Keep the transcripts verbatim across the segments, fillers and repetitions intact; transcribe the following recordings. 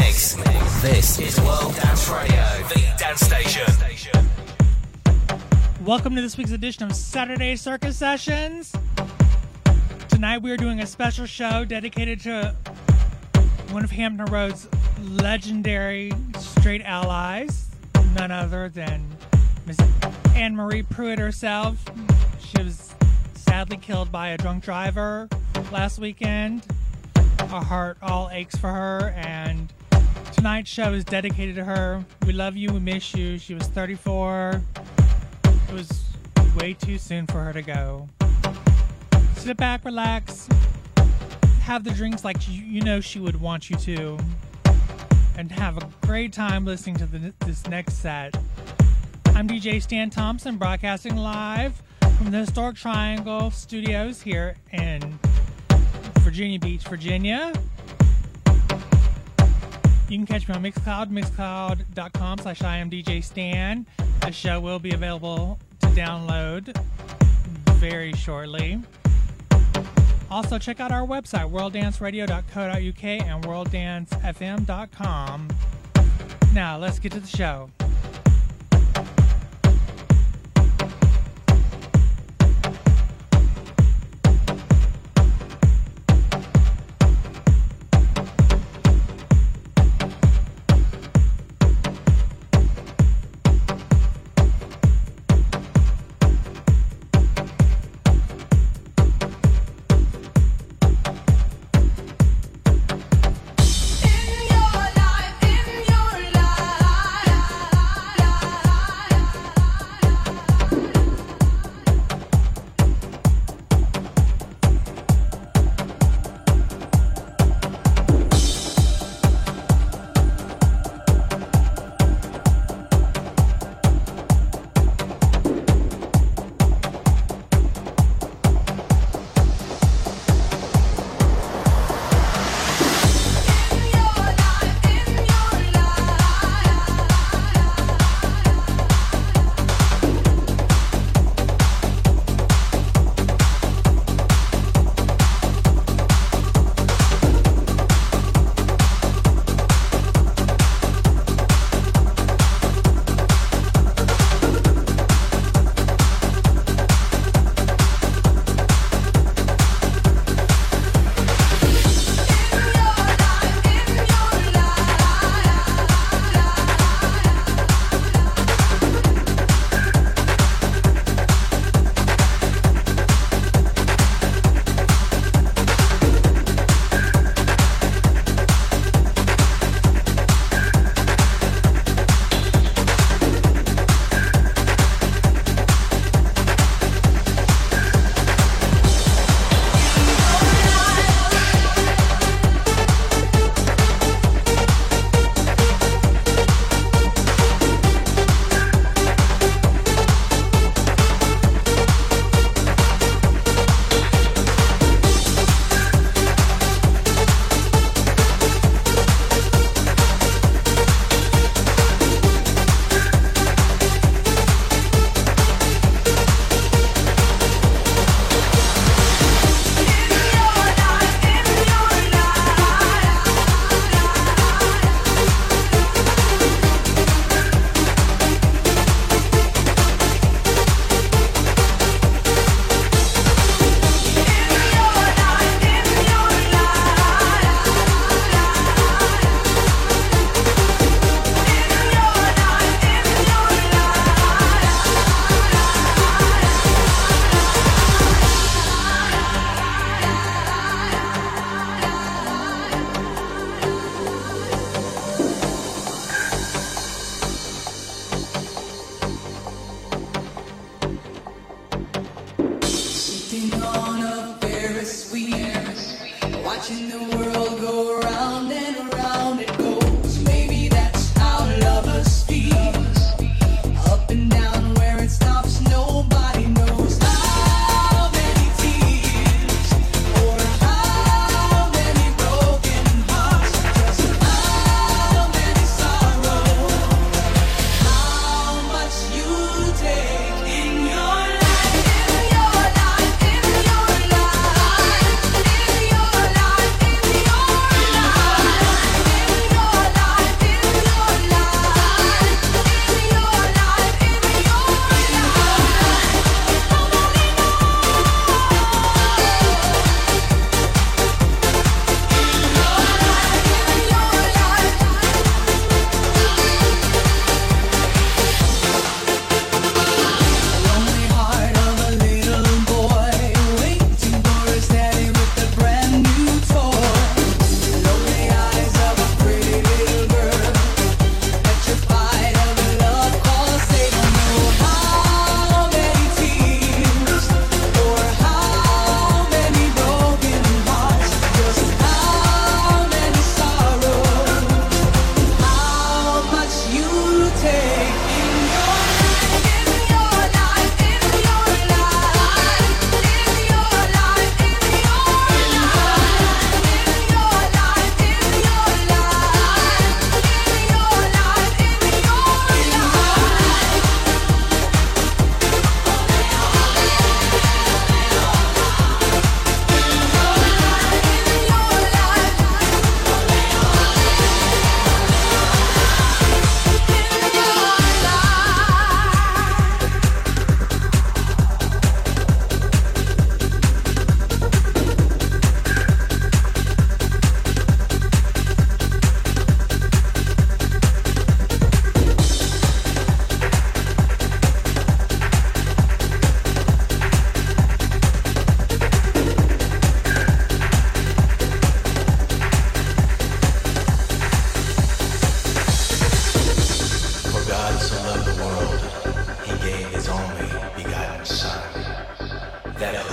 mix. This is World Dance Radio, the dance station. Welcome to this week's edition of Saturday Circuit Sessions. Tonight we are doing a special show dedicated to one of Hampton Roads' legendary straight allies, none other than Miss Anne Marie Pruitt herself. She was sadly killed by a drunk driver last weekend. Our heart all aches for her, and tonight's show is dedicated to her. We love you, we miss you. She was thirty-four. It was way too soon for her to go. Sit back, relax, have the drinks like you, you know she would want you to, and have a great time listening to the, this next set. I'm D J Stan Thompson, broadcasting live from the Historic Triangle Studios here in Virginia Beach, Virginia. You can catch me on Mixcloud, mixcloud.com slash I am DJ Stan. The show will be available to download very shortly. Also, check out our website, world dance radio dot co dot u k and world dance f m dot com. Now, let's get to the show. La la la.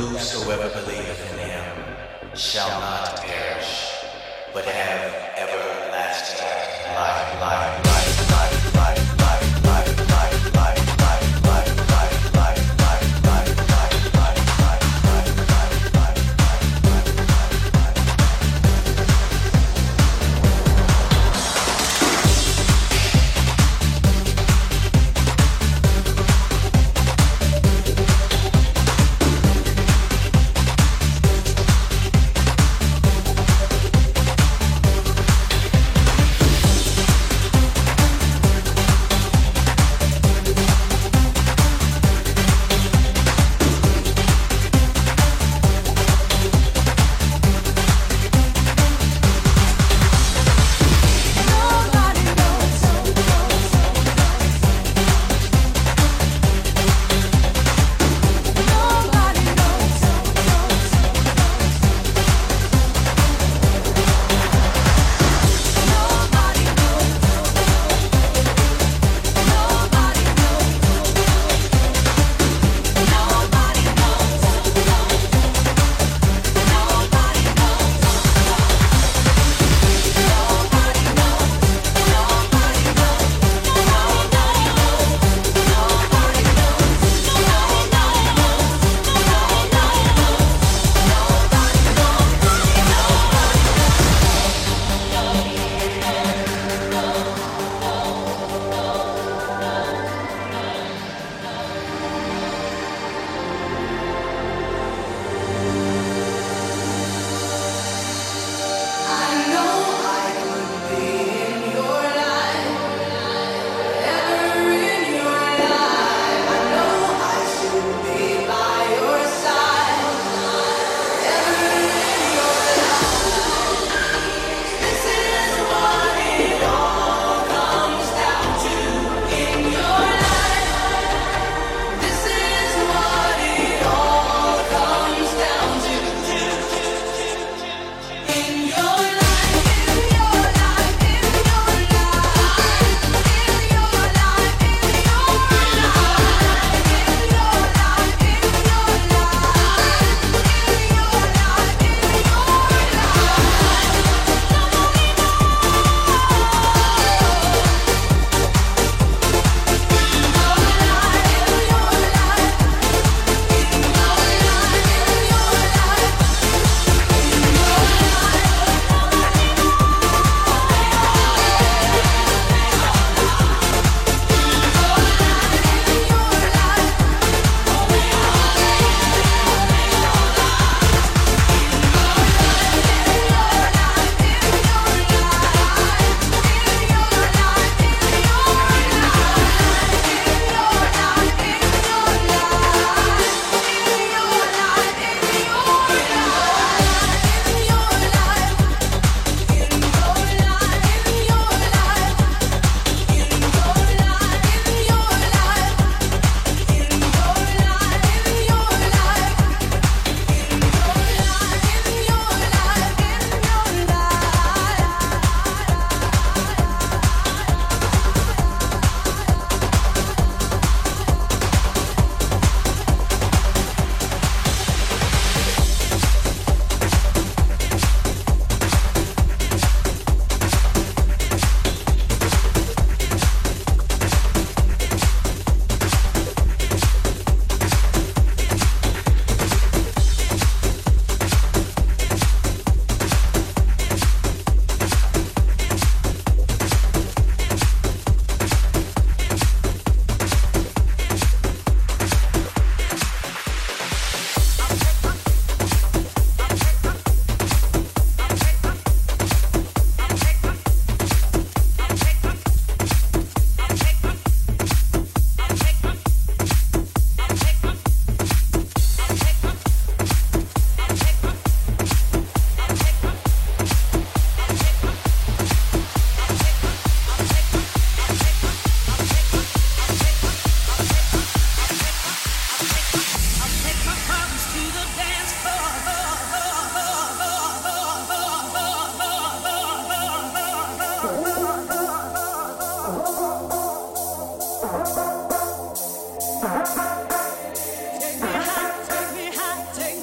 whosoever believeth in him shall not perish, but have everlasting life, life, life, life, life, life, life, life, life. Take me high, take me high, take me high.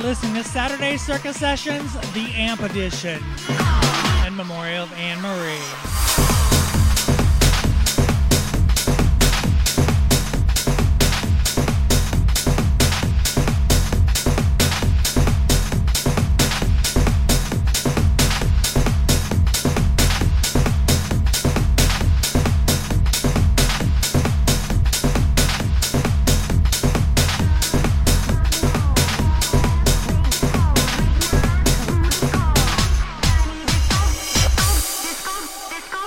Listening to Saturday Circuit Sessions, the A M P edition, in memorial of Anne Marie. Let's go.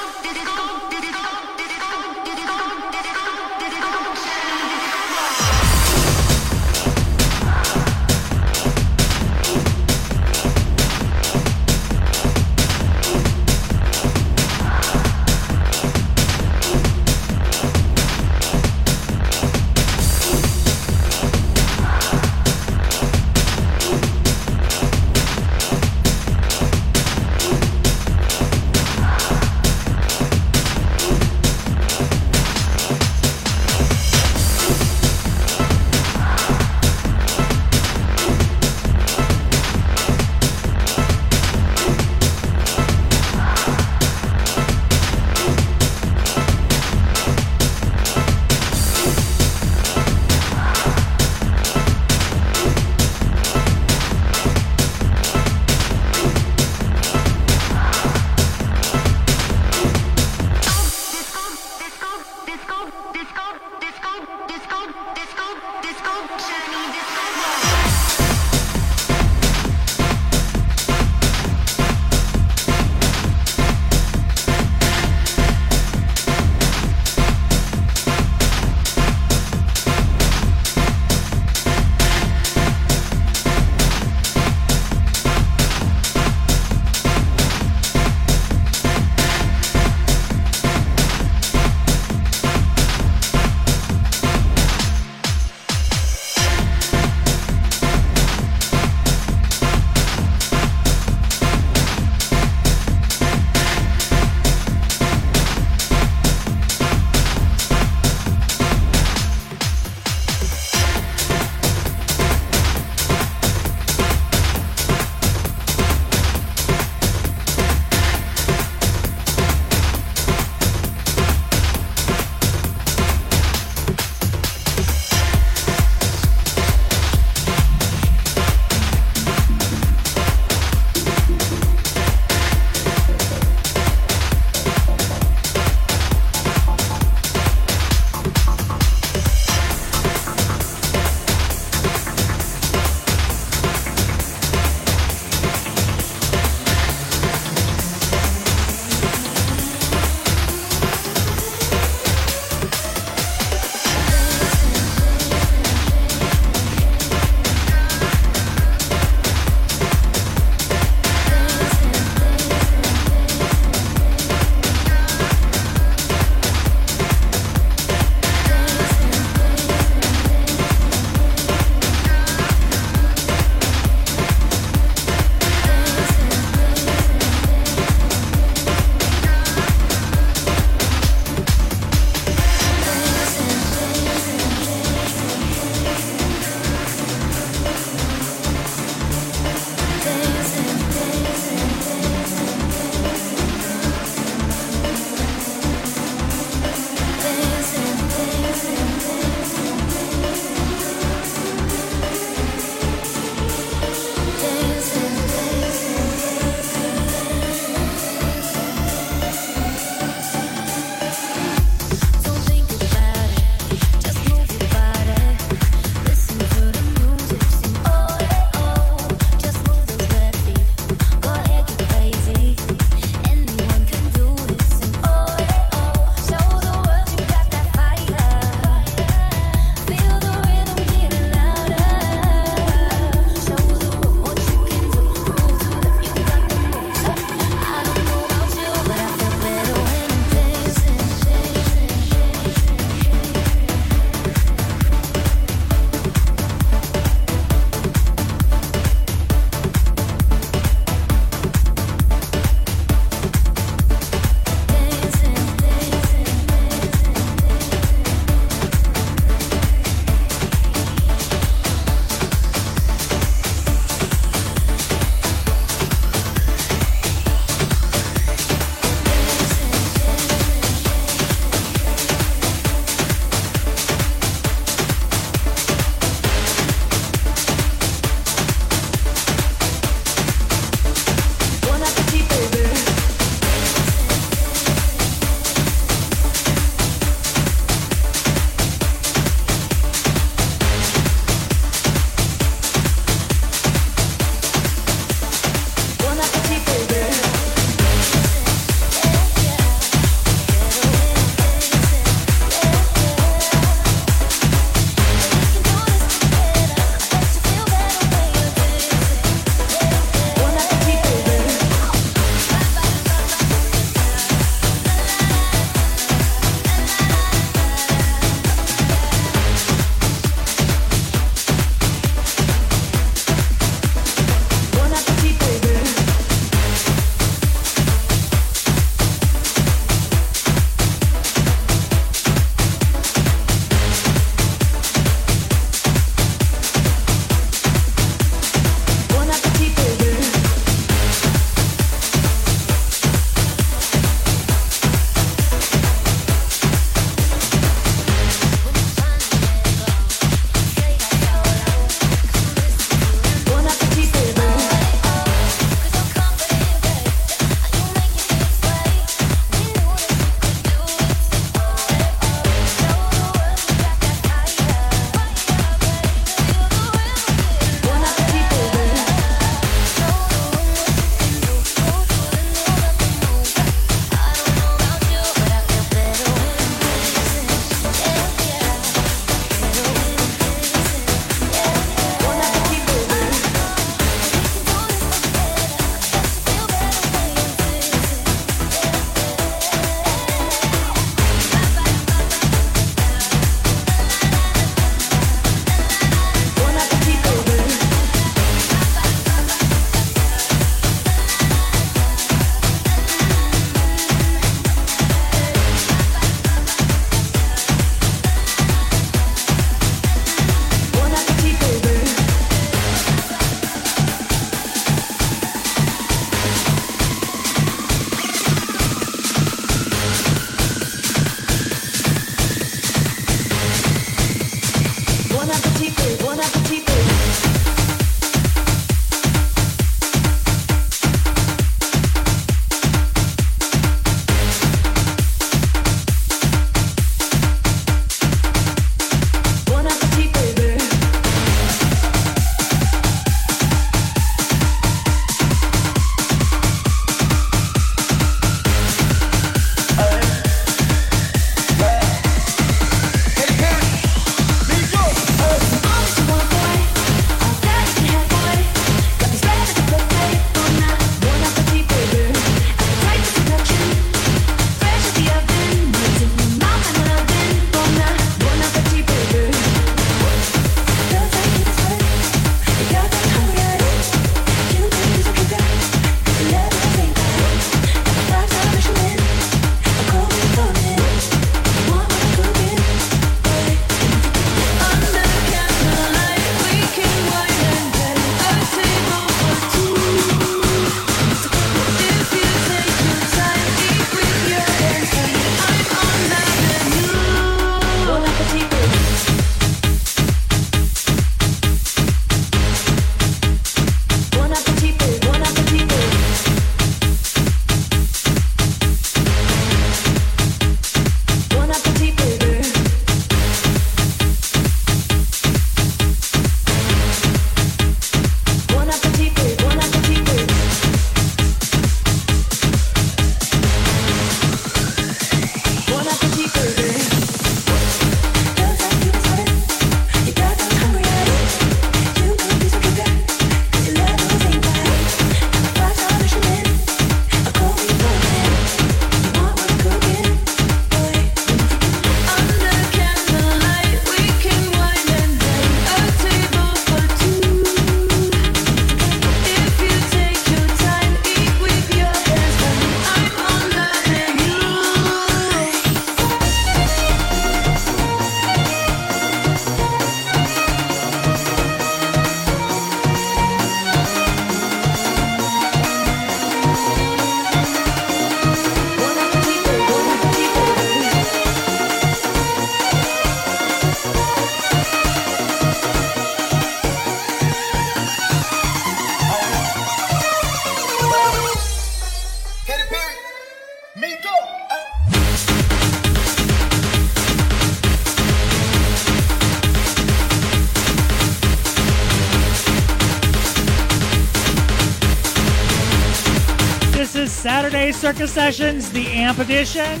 Saturday Circuit Sessions, the A M P edition,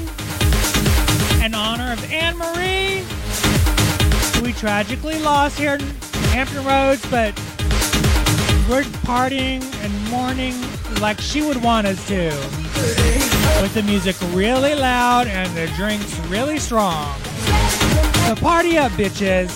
in honor of Anne Marie, who we tragically lost here in Hampton Roads, but we're partying and mourning like she would want us to, with the music really loud and the drinks really strong. So party up, bitches.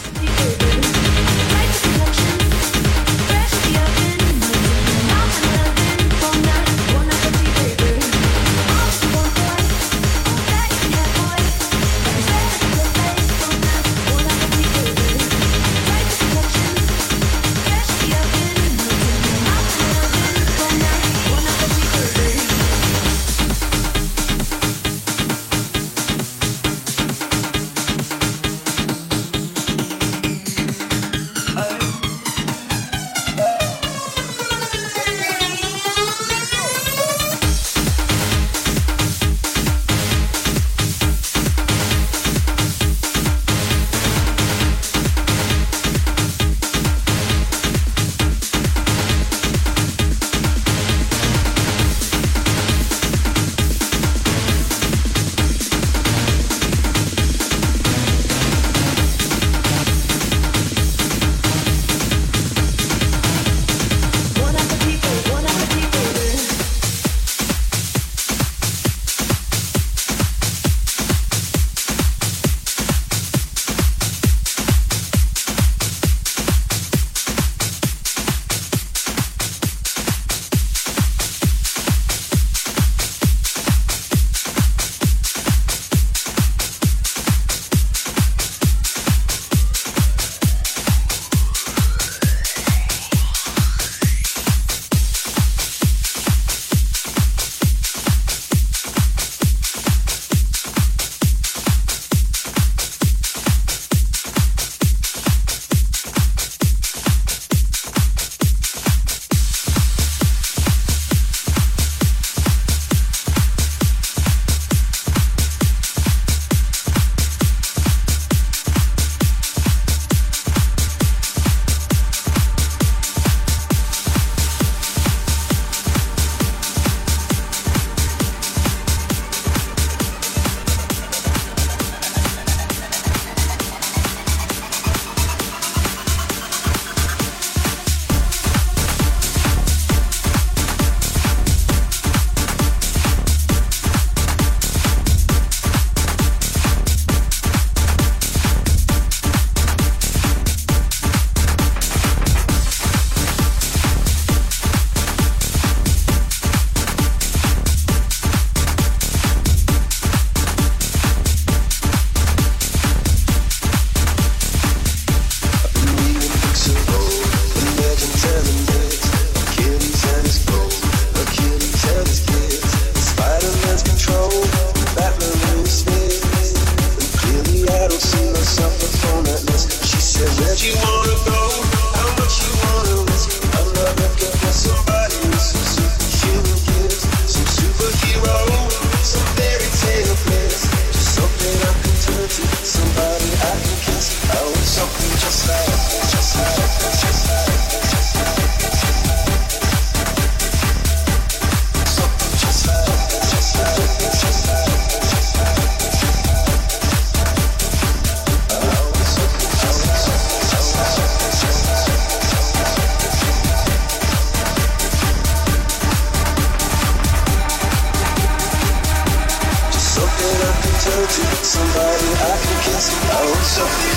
Something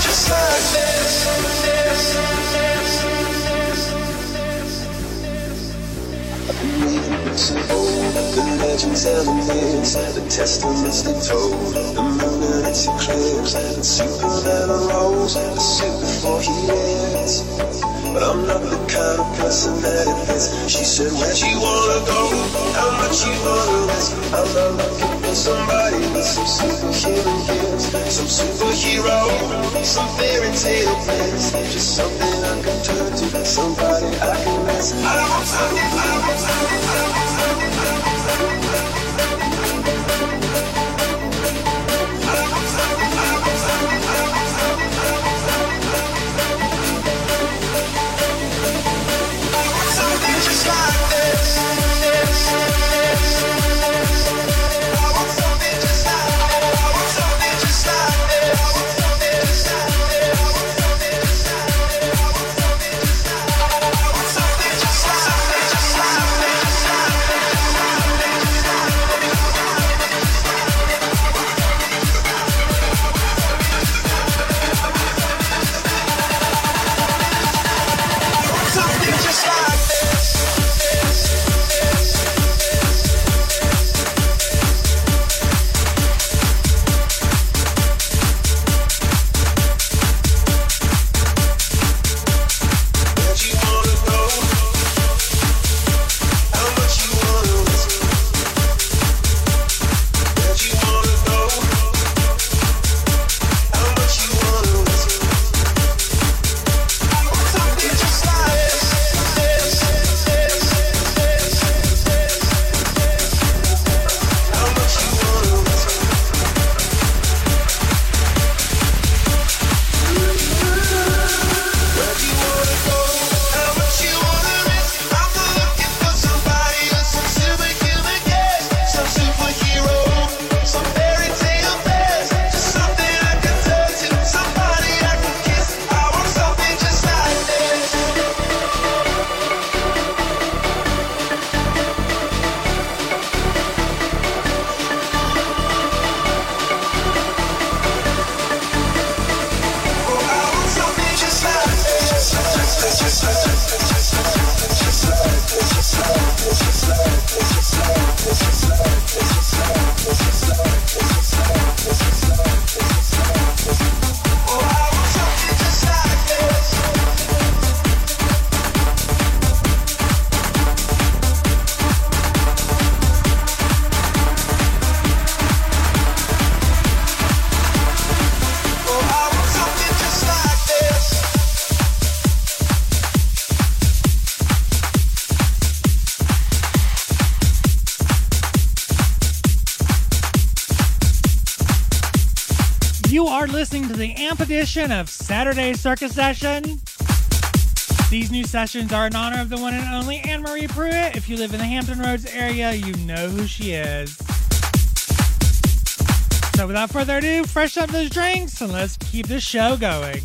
just like this, this, this. You are listening to the A M P edition of Saturday Circuit Session. These new sessions are in honor of the one and only Anne Marie Pruitt. If you live in the Hampton Roads area, you know who she is. So without further ado, fresh up those drinks and let's keep this show going.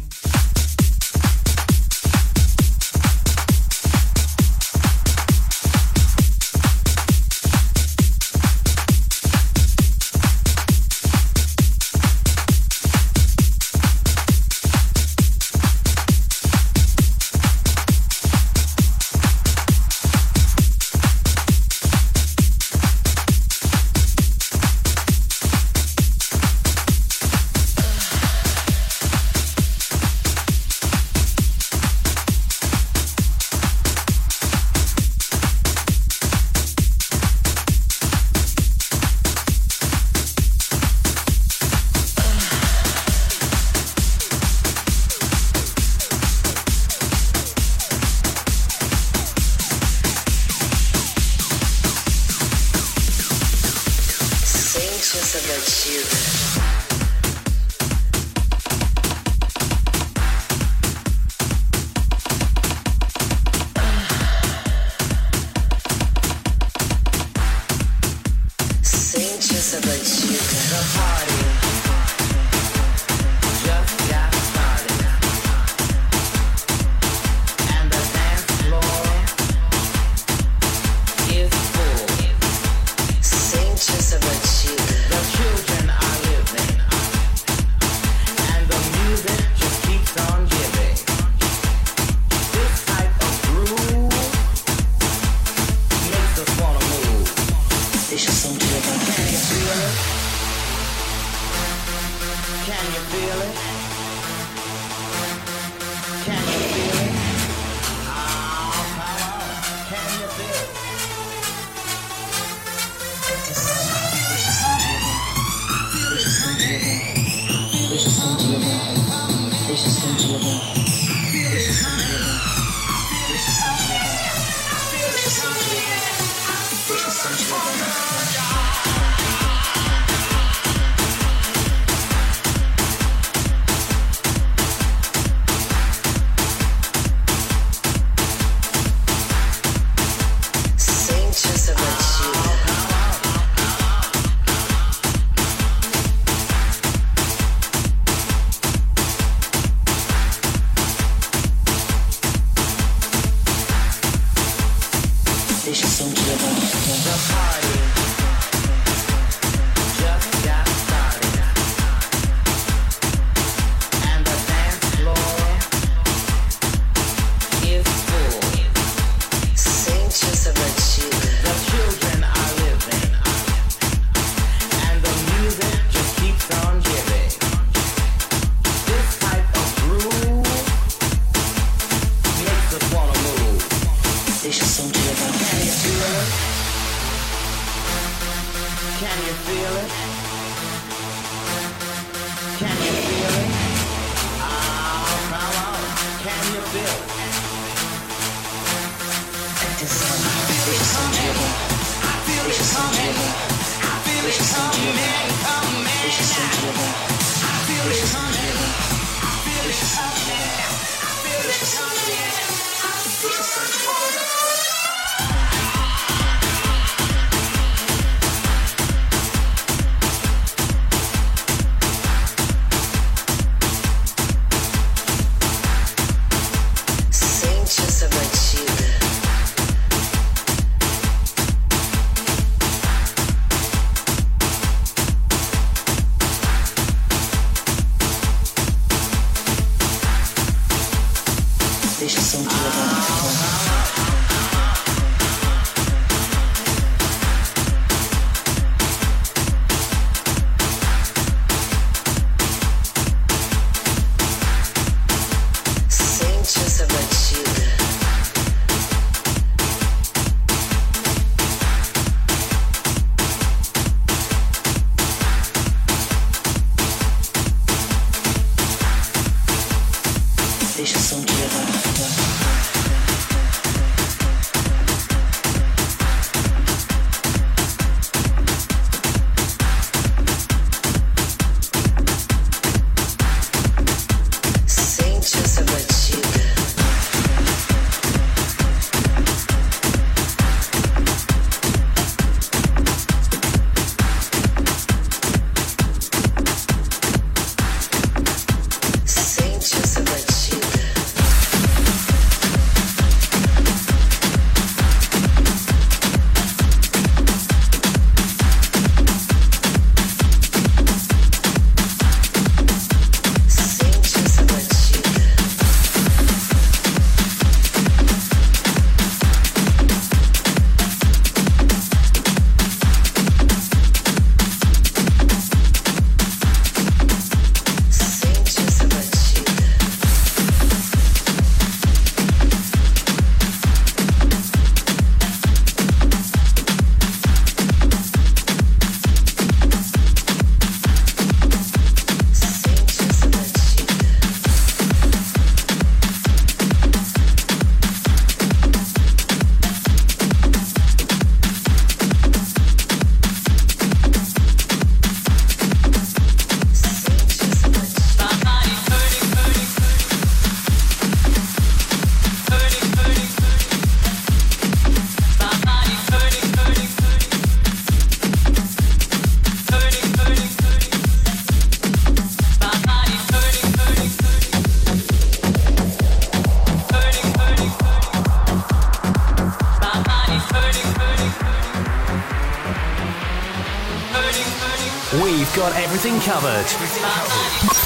We've got everything covered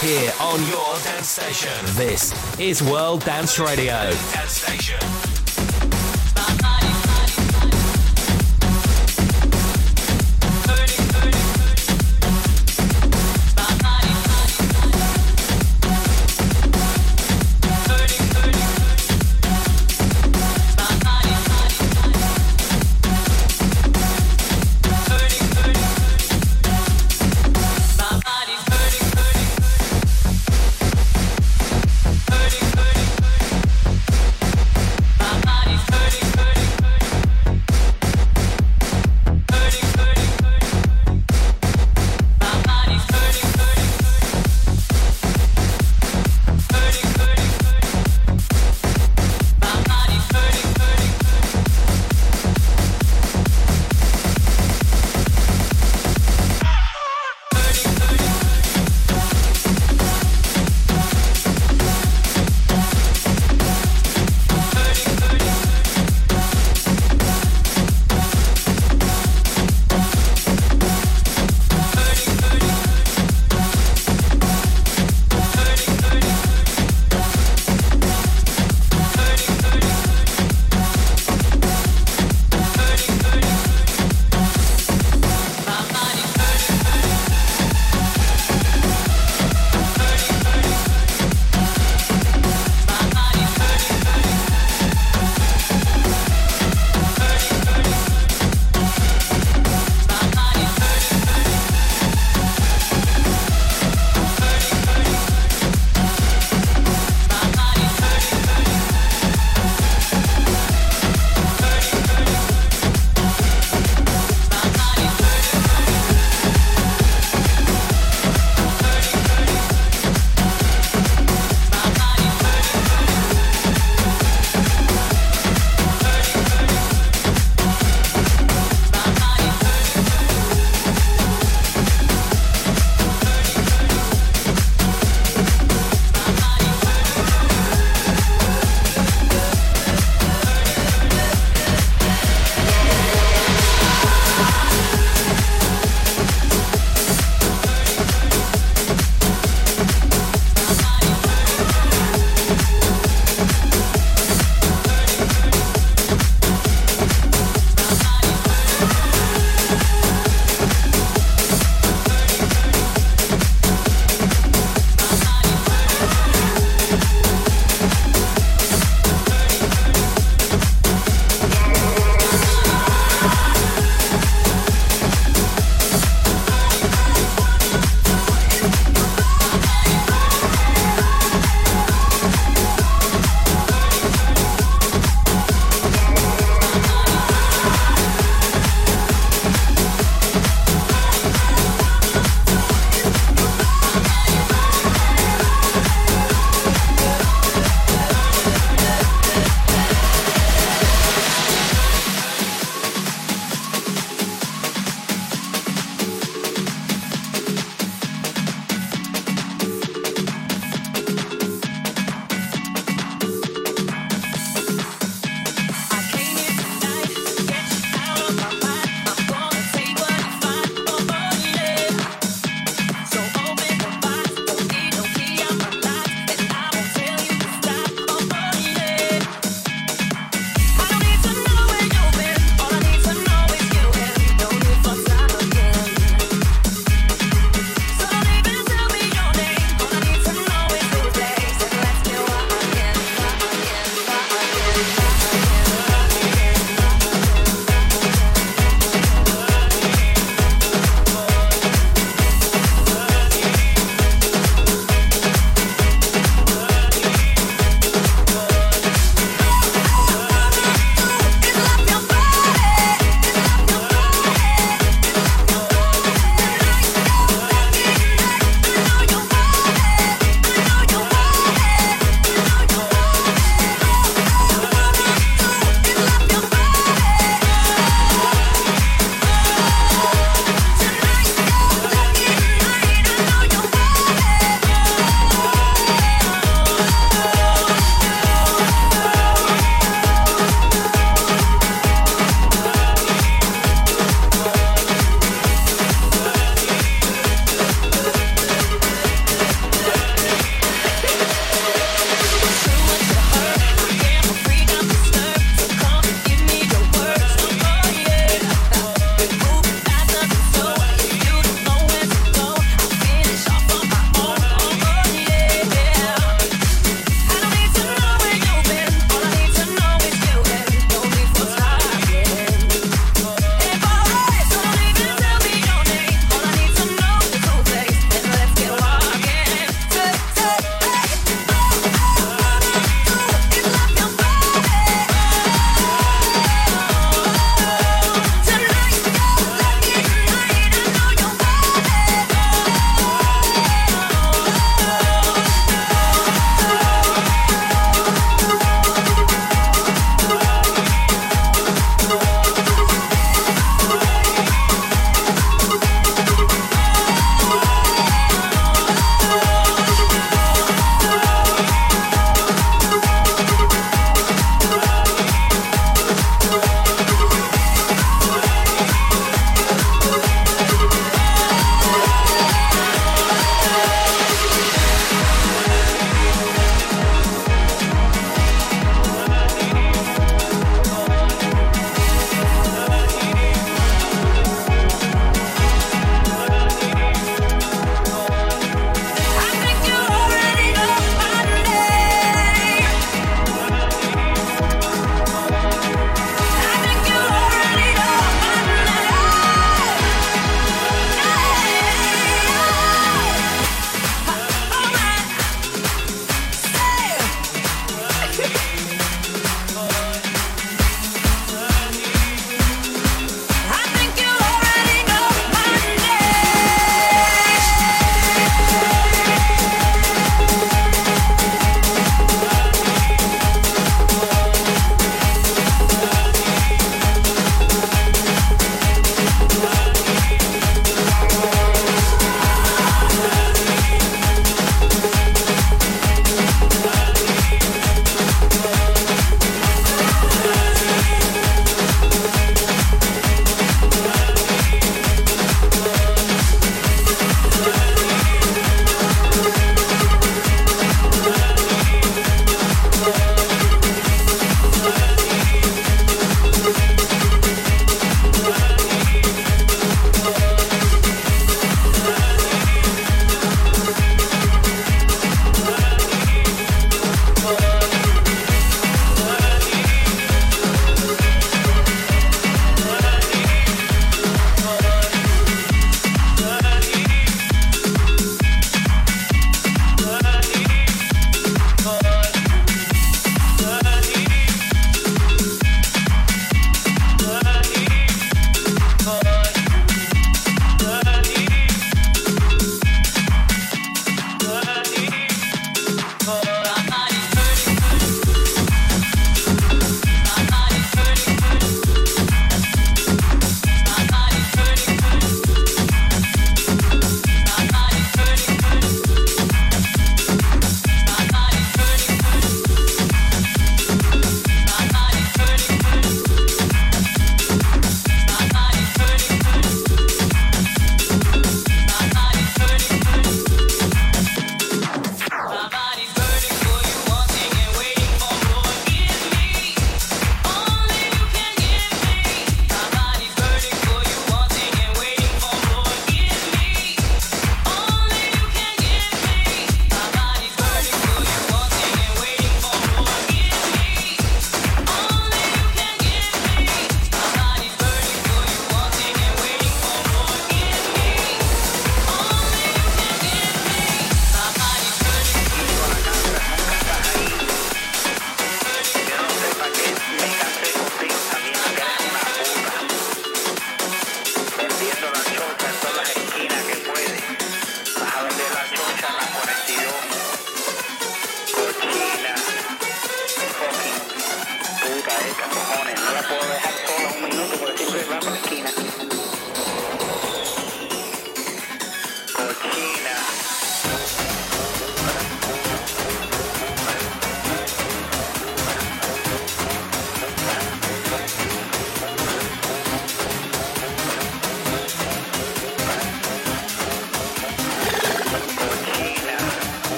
here on your dance station. This is World Dance Radio. Dance station.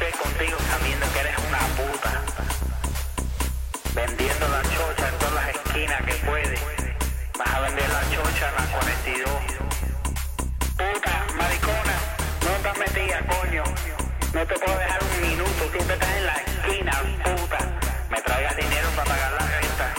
empecé contigo sabiendo que eres una puta, vendiendo la chocha en todas las esquinas que puedes. Vas a vender la chocha en la cuarenta y dos. Puta, maricona, no estás metida, coño. No te puedo dejar un minuto, siempre estás en la esquina, puta. Me traigas dinero para pagar la renta.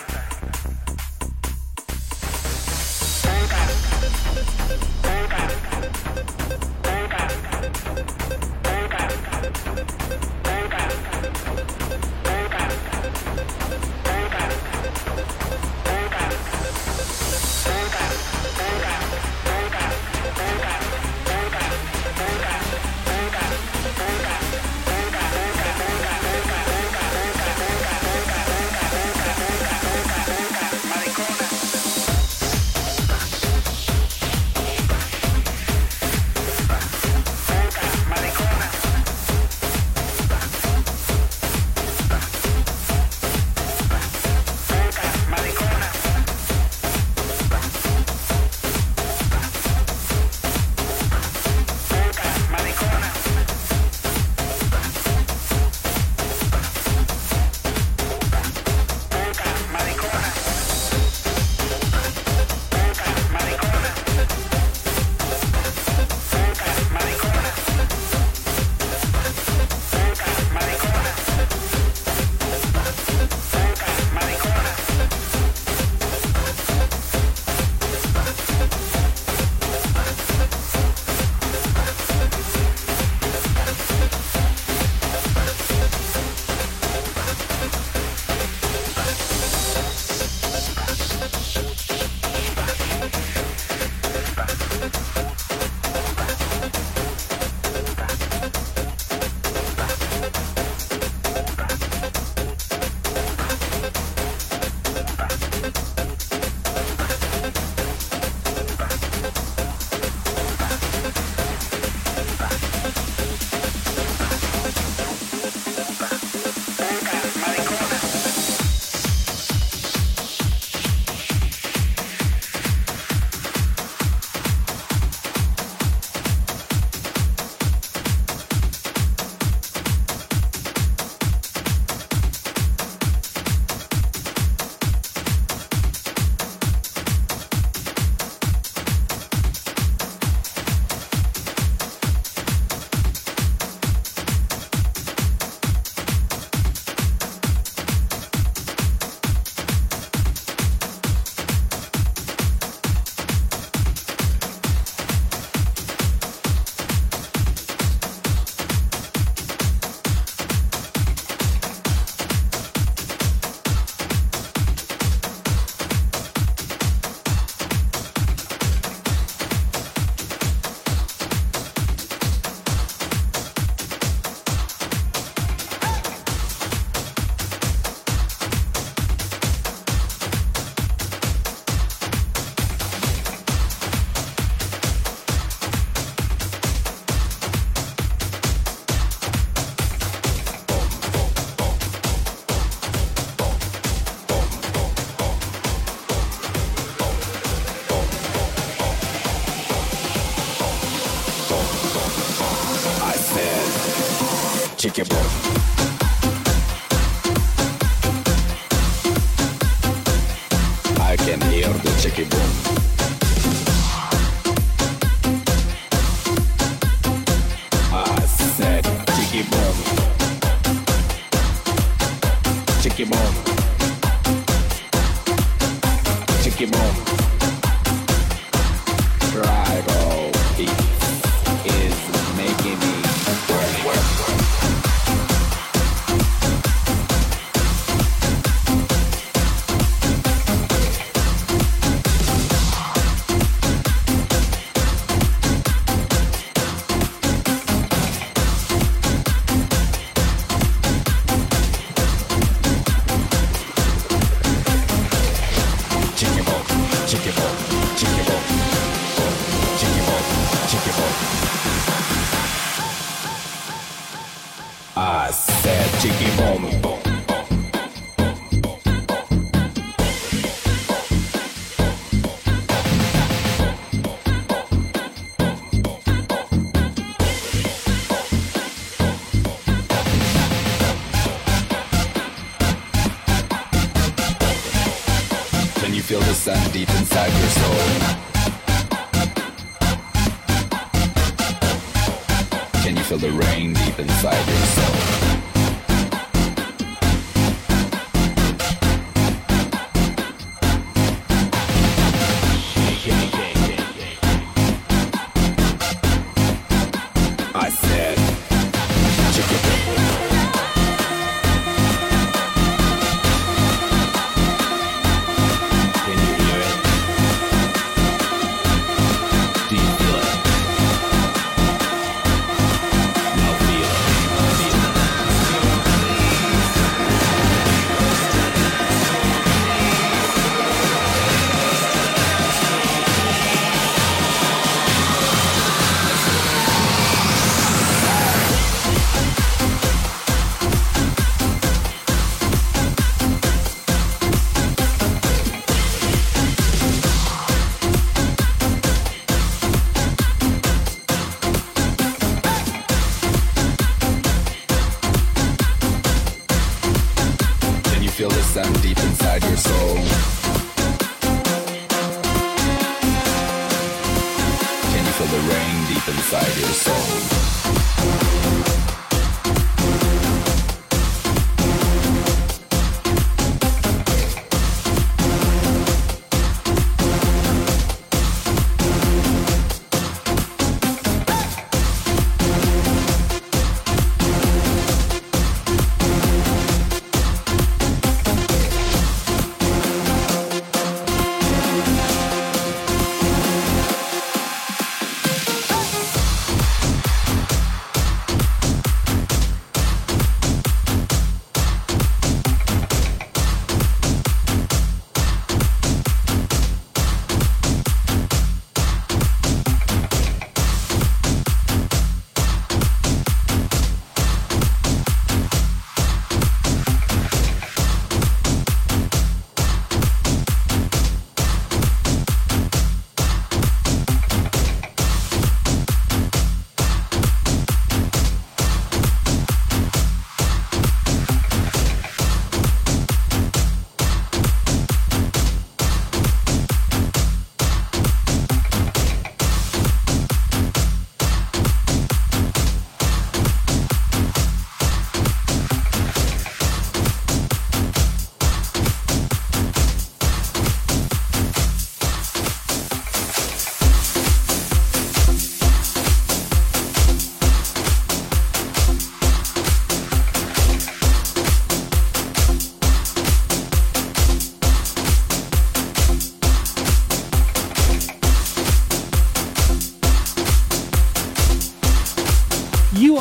feel the sun deep inside your soul. Can you feel the rain deep inside your soul? I said, chicken.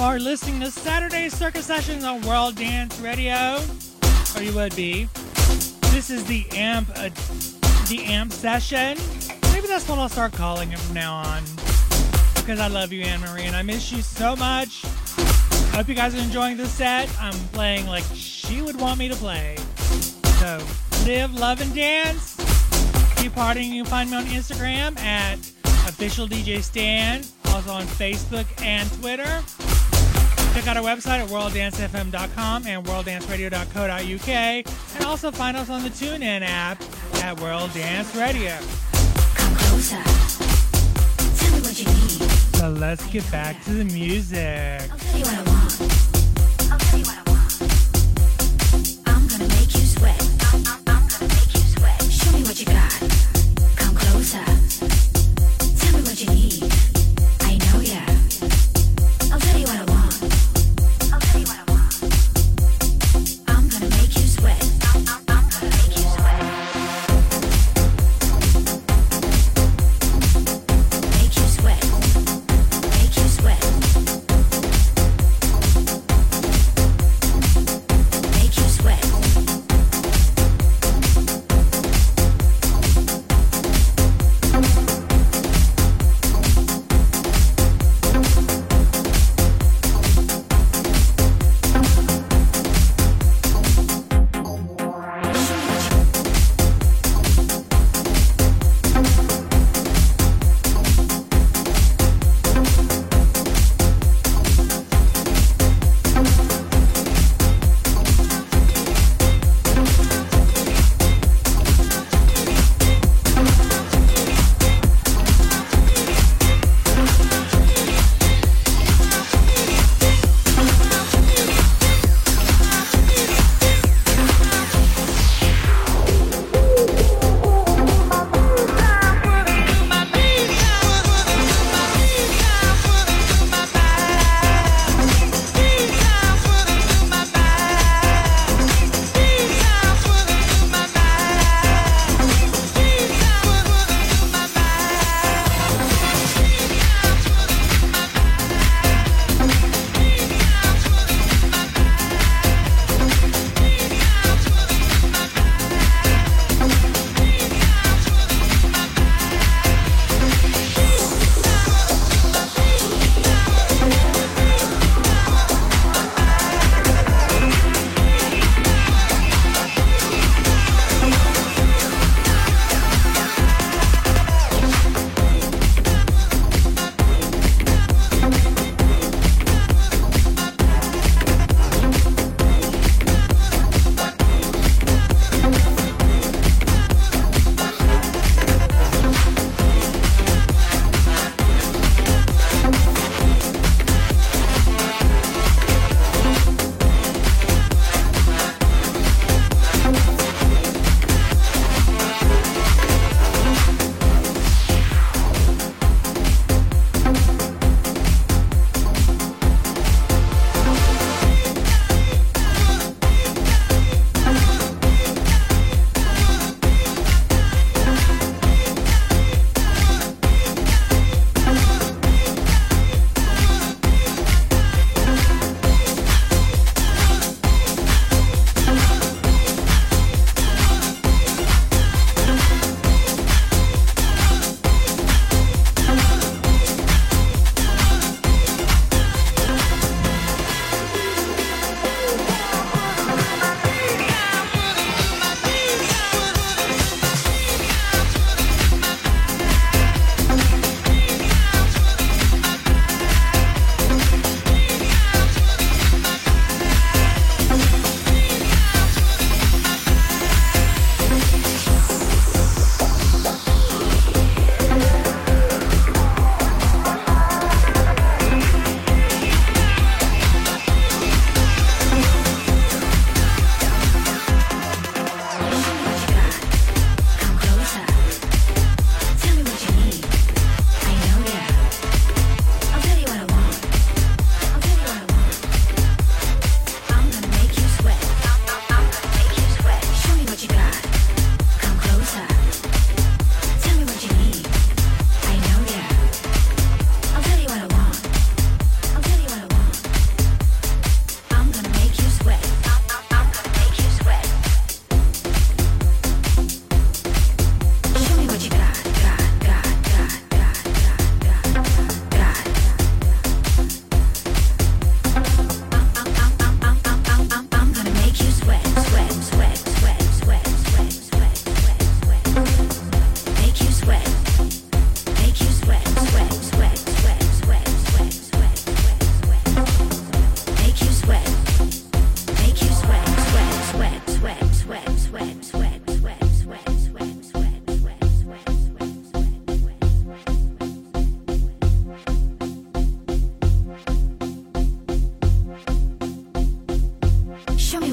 Are listening to Saturday Circuit Sessions on World Dance Radio, or you would be. This is the amp, uh, the amp session. Maybe that's what I'll start calling it from now on, because I love you, Anne Marie, and I miss you so much. I hope you guys are enjoying this set. I'm playing like she would want me to play. So live, love, and dance. Keep partying. You can find me on Instagram at OfficialDJStan, also on Facebook and Twitter. Check out our website at world dance f m dot com and world dance radio dot co dot u k, and also find us on the TuneIn app at World Dance Radio. Come closer. Tell me what you need. So let's get back to the music. I'll tell you what I want. I'll tell you what I want. I'm gonna make you sweat. I'm, I'm, I'm gonna make you sweat. Show me what you got. Come closer. Tell me what you need. I know ya. I'll tell you what I want.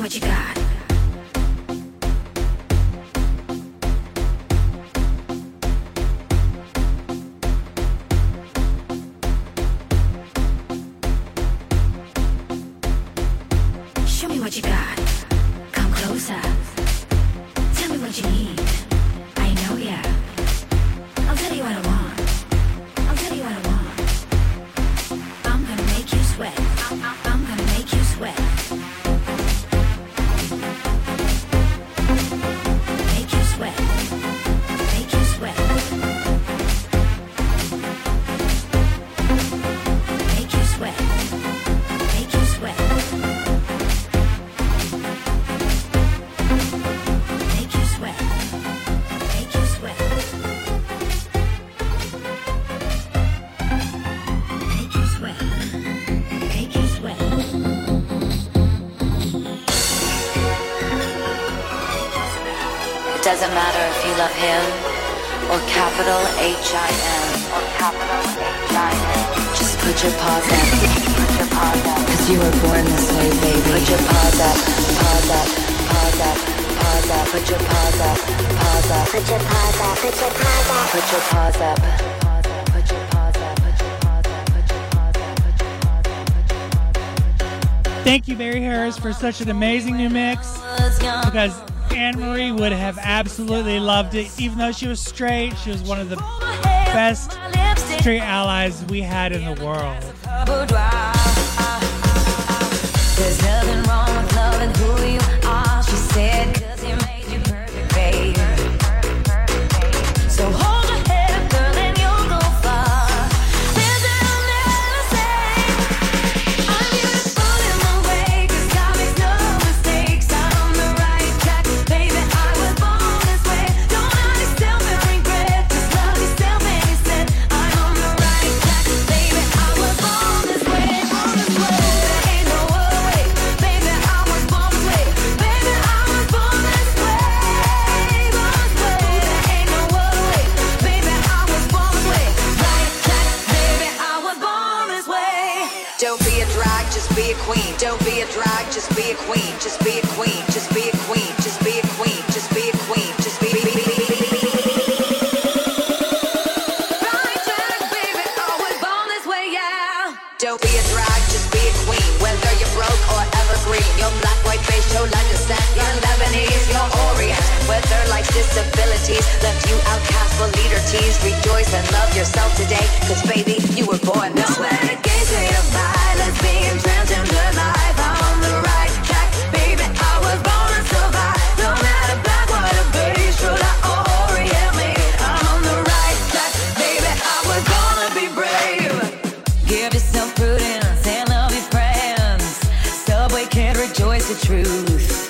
what you got. Show me what you got. Come closer. Tell me what you need. I know ya. I'll tell you what I want. I'll tell you what I want. I'm gonna make you sweat. I'm, I'm, I'm gonna make you sweat. Make you sweat. Make you sweat. Make you sweat. Make you sweat. Make you sweat. Make you sweat. Make you sweat. Make you sweat. It doesn't matter if you love him or capital H I M or capital H I M. Just put your paws up. Put your paws up. Cause you were born this way, baby. Put your paws up. Paws up. Paws up. Paws up. Put your paws up. Paws up. Put your paws up. Put your paws up. Put your paws up. Put your paws up. Put your paws up. Put your paws up. Put your paws up. Put your paws up. Thank you, Mary Harris, for such an amazing new mix. Because Anne Marie would have absolutely loved it, even though she was straight. She was one of the best straight allies we had in the world. There's nothing wrong with loving who you are, she said, cause it made you perfect, babe. So hold your head up, girl, and you'll go far. Things that I'll never say. I'm beautiful in my way, cause I make no mistakes. I'm on the right track, baby, I was born this way. Don't let yourself and regret, just love yourself and you said, I'm on the right track, baby, I was born this way. Born this way. There ain't no other way, baby, I was born this way. Baby, I was born this way. Born this way. There ain't no other way, baby, I was born this way. Right track, baby, I was born this way. Don't be a drag, just be a queen. Don't be a drag, just be a queen. Just be a queen, just be a queen, just be a queen, just be a queen, just be, be, be, be, be, be, be, be, be. Right track, baby, I was born this way, yeah. Don't be a drag, just be a queen. Whether you're broke or evergreen, your black, white, beige, chola descent, your Lebanese, your Orient. Whether life's disabilities left you outcast for leader teased, rejoice and love yourself today, cause baby, you were born this way. Medication to buy, let's be in transgender life. I'm on the right track, baby, I was born to survive. No matter black, white, or beige, chola or Orient, mate, I'm on the right track, baby, I was born to be brave. Give yourself prudence and love your friends. Subway can't rejoice the truth.